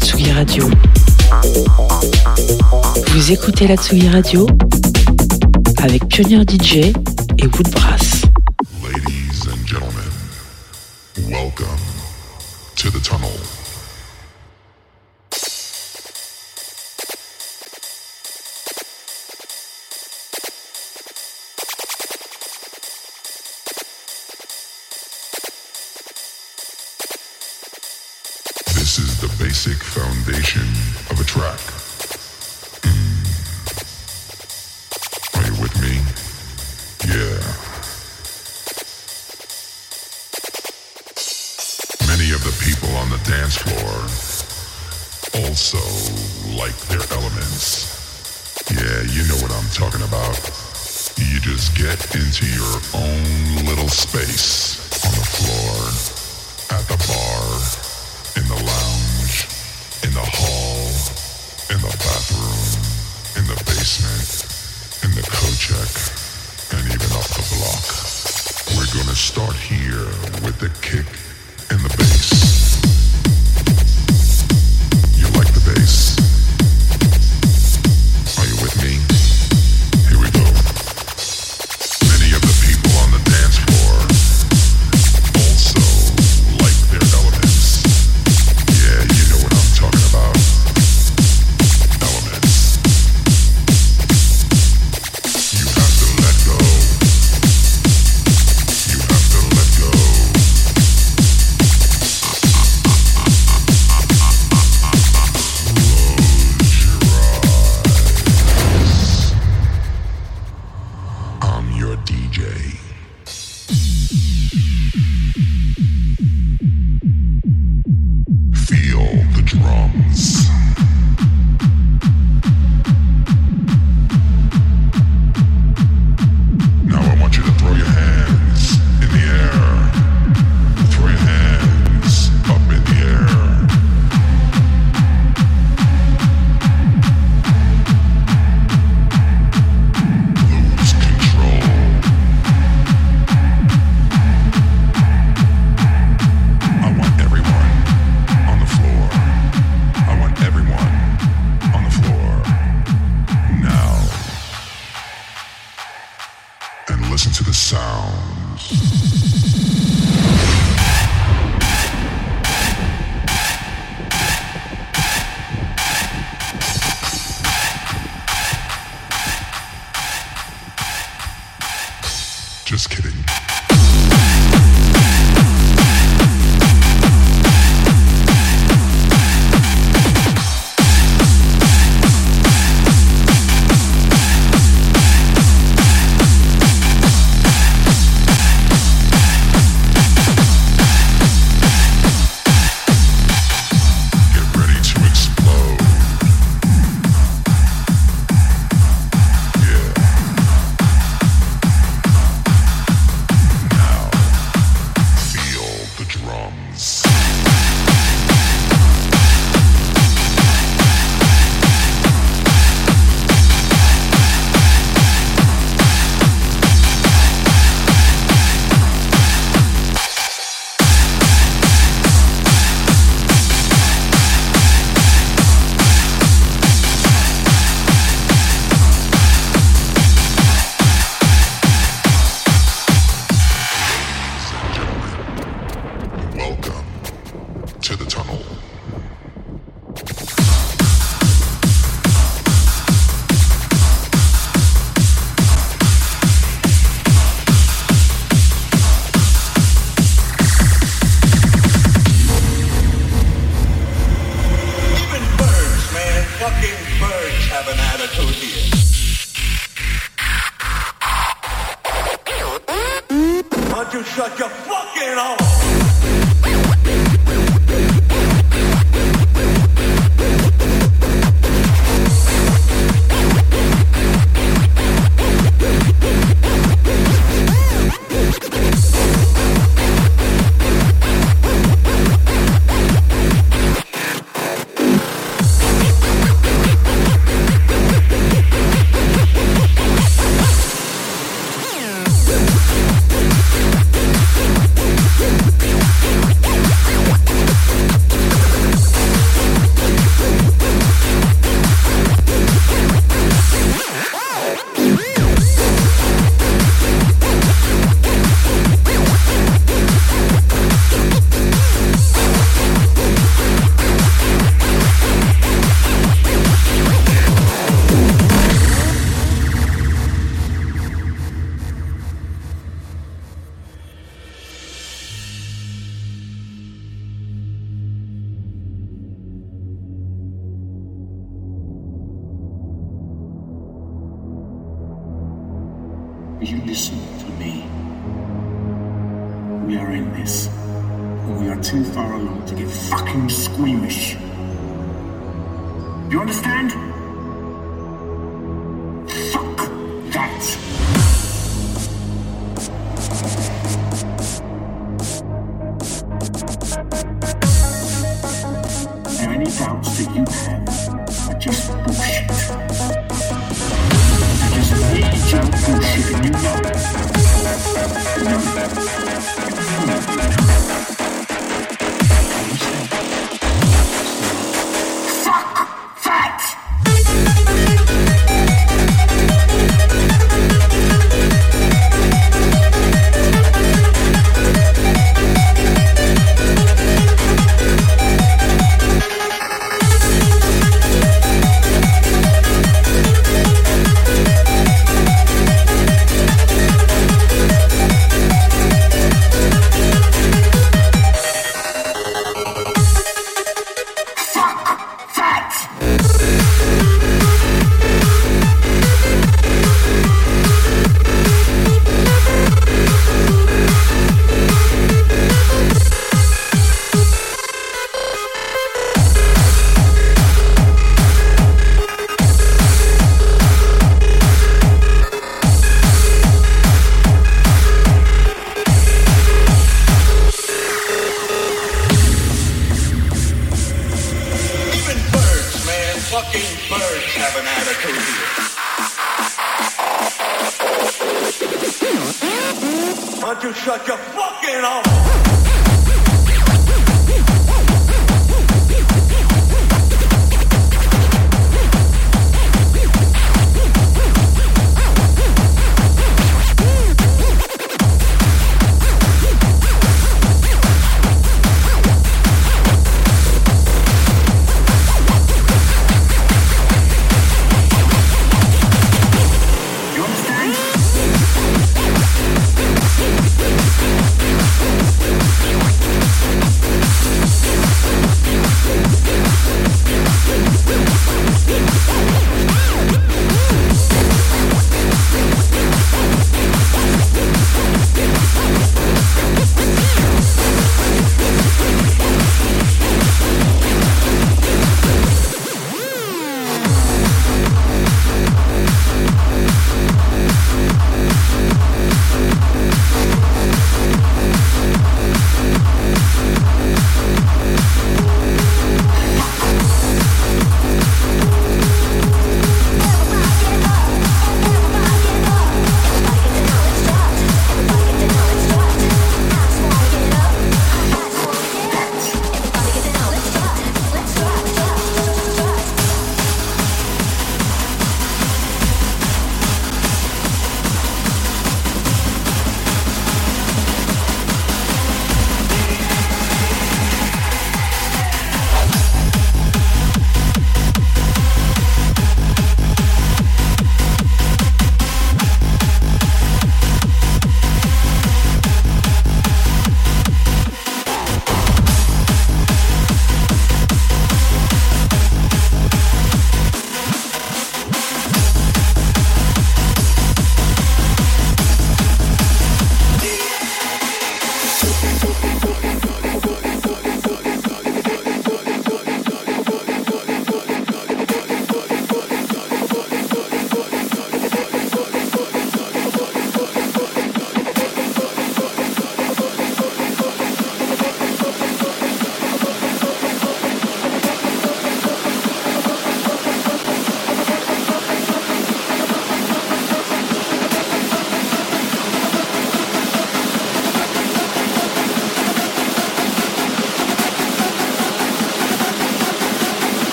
Tsugi Radio. Vous écoutez la Tsugi Radio avec Pioneer DJ et Woodbrass. Ladies and gentlemen, welcome to the tunnel. This is the basic foundation of a track. Are you with me? Yeah. Many of the people on the dance floor also like their elements. Yeah, you know what I'm talking about. You just get into your own little space on the floor, at the bar, in the lounge, in the hall, in the bathroom, in the basement, in the coat check, and even off the block. We're gonna start here with the kick and the bass. You like the bass? Are you with me? Here we go. Many of the people on the dance floor don't you shut your fucking hole.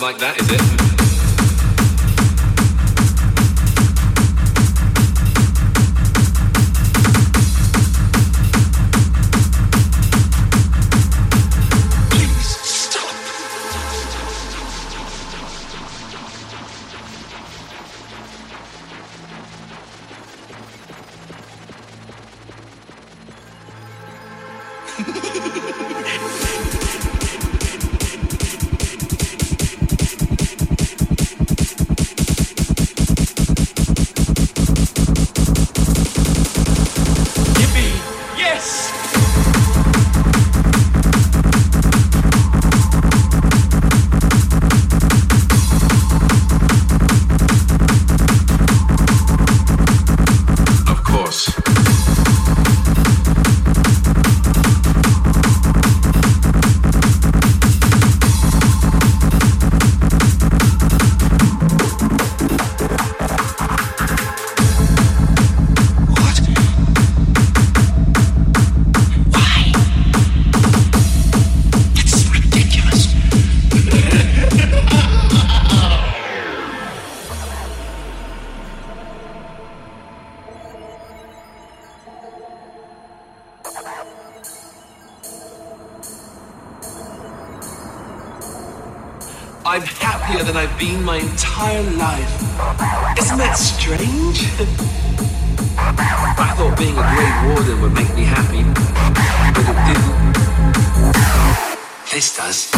goes like that, is it? I'm happier than I've been my entire life. Isn't that strange? I thought being a Grey Warden would make me happy, but it didn't. This does.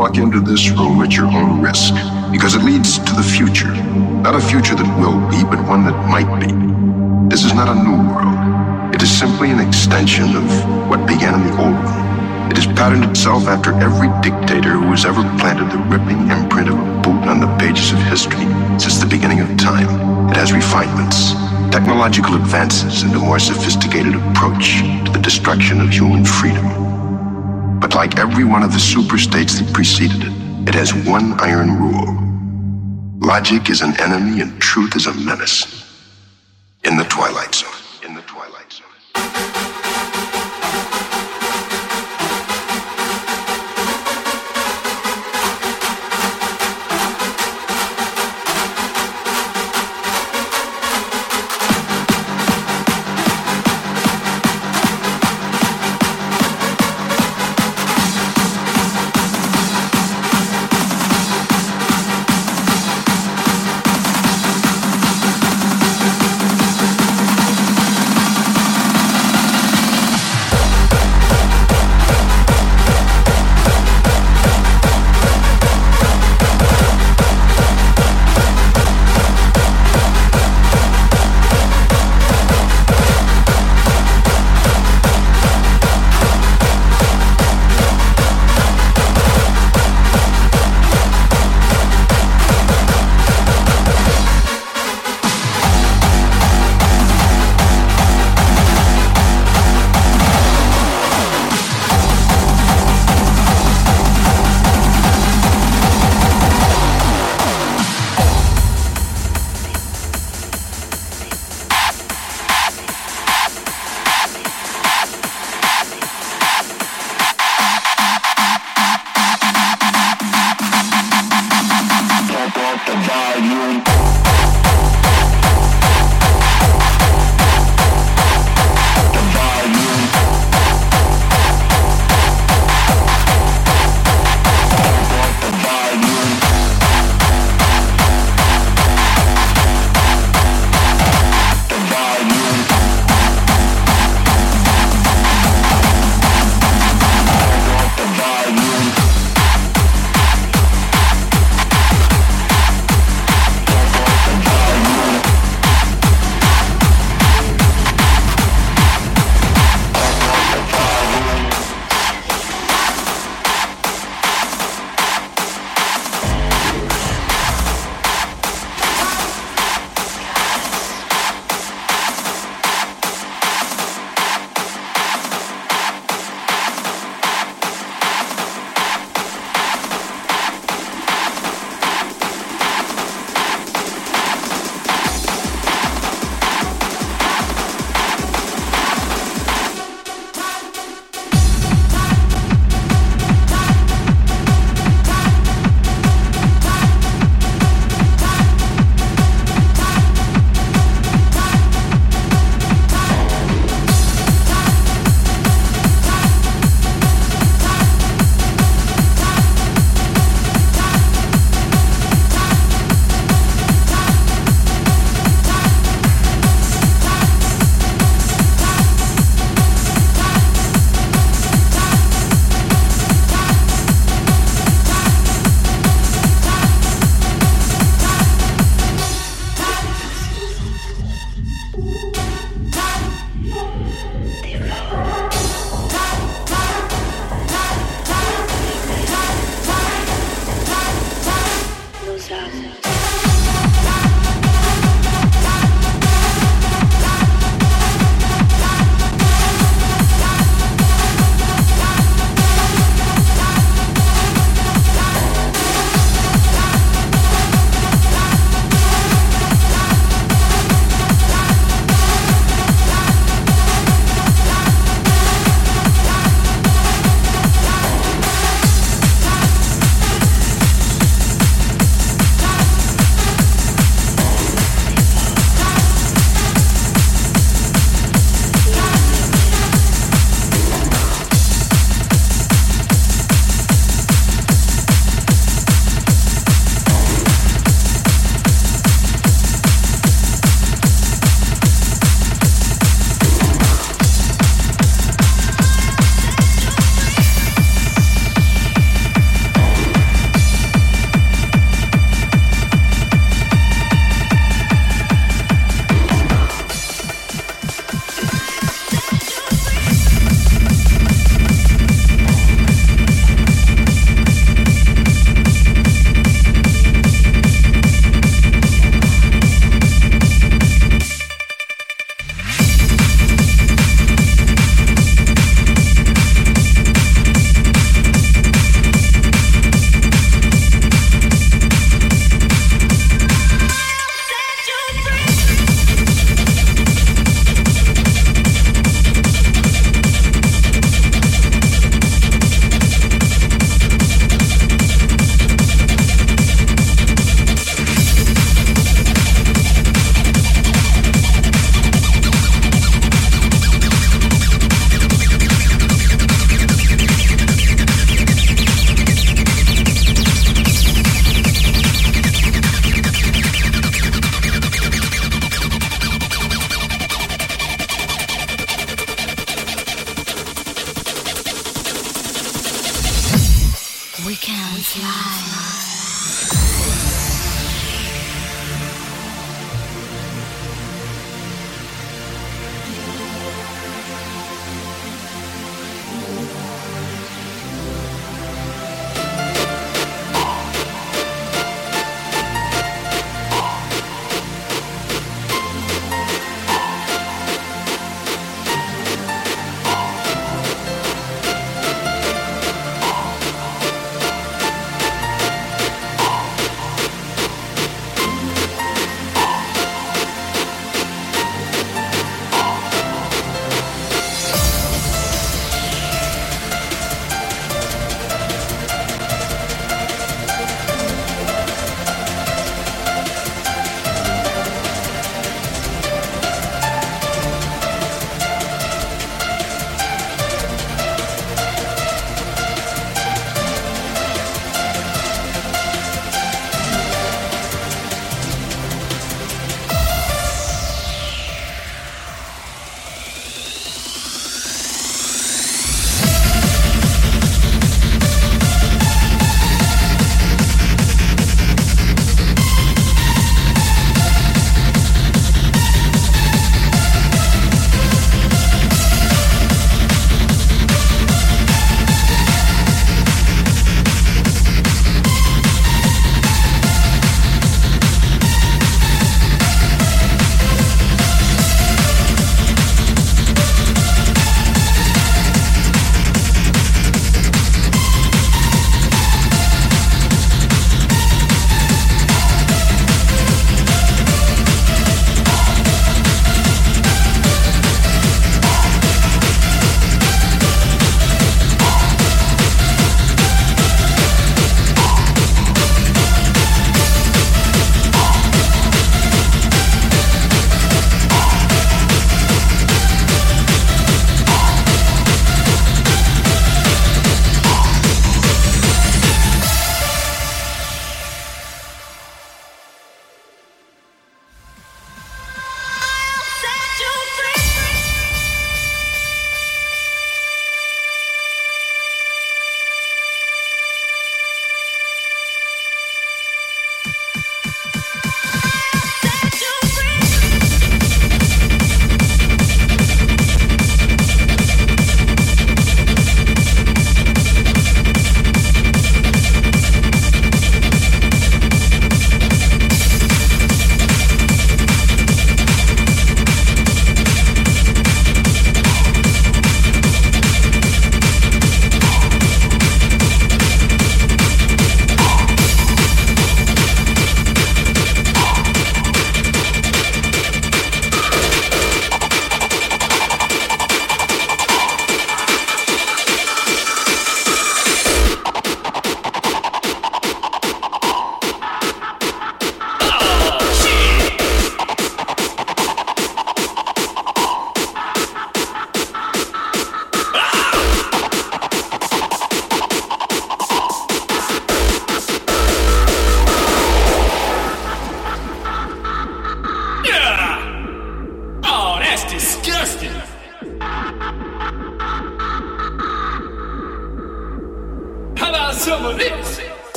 walk into this room at your own risk, because it leads to the future. Not a future that will be, but one that might be. This is not a new world. It is simply an extension of what began in the old one. It has patterned itself after every dictator who has ever planted the ripping imprint of a boot on the pages of history since the beginning of time. It has refinements, technological advances, and a more sophisticated approach to the destruction of human freedom. But like every one of the superstates that preceded it, it has one iron rule. Logic is an enemy and truth is a menace. In the Twilight Zone. In the Twilight Zone.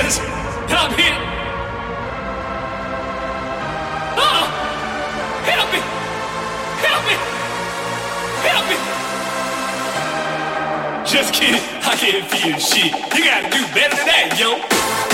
says that I'm here. Help me! Help me! Help me! Just kidding. I can't feel shit. You gotta do better than that, yo.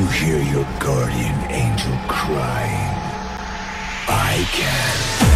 you hear your guardian angel crying, I can.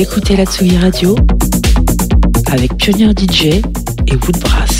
Écoutez la Tsugi Radio avec Pioneer DJ et Woodbrass.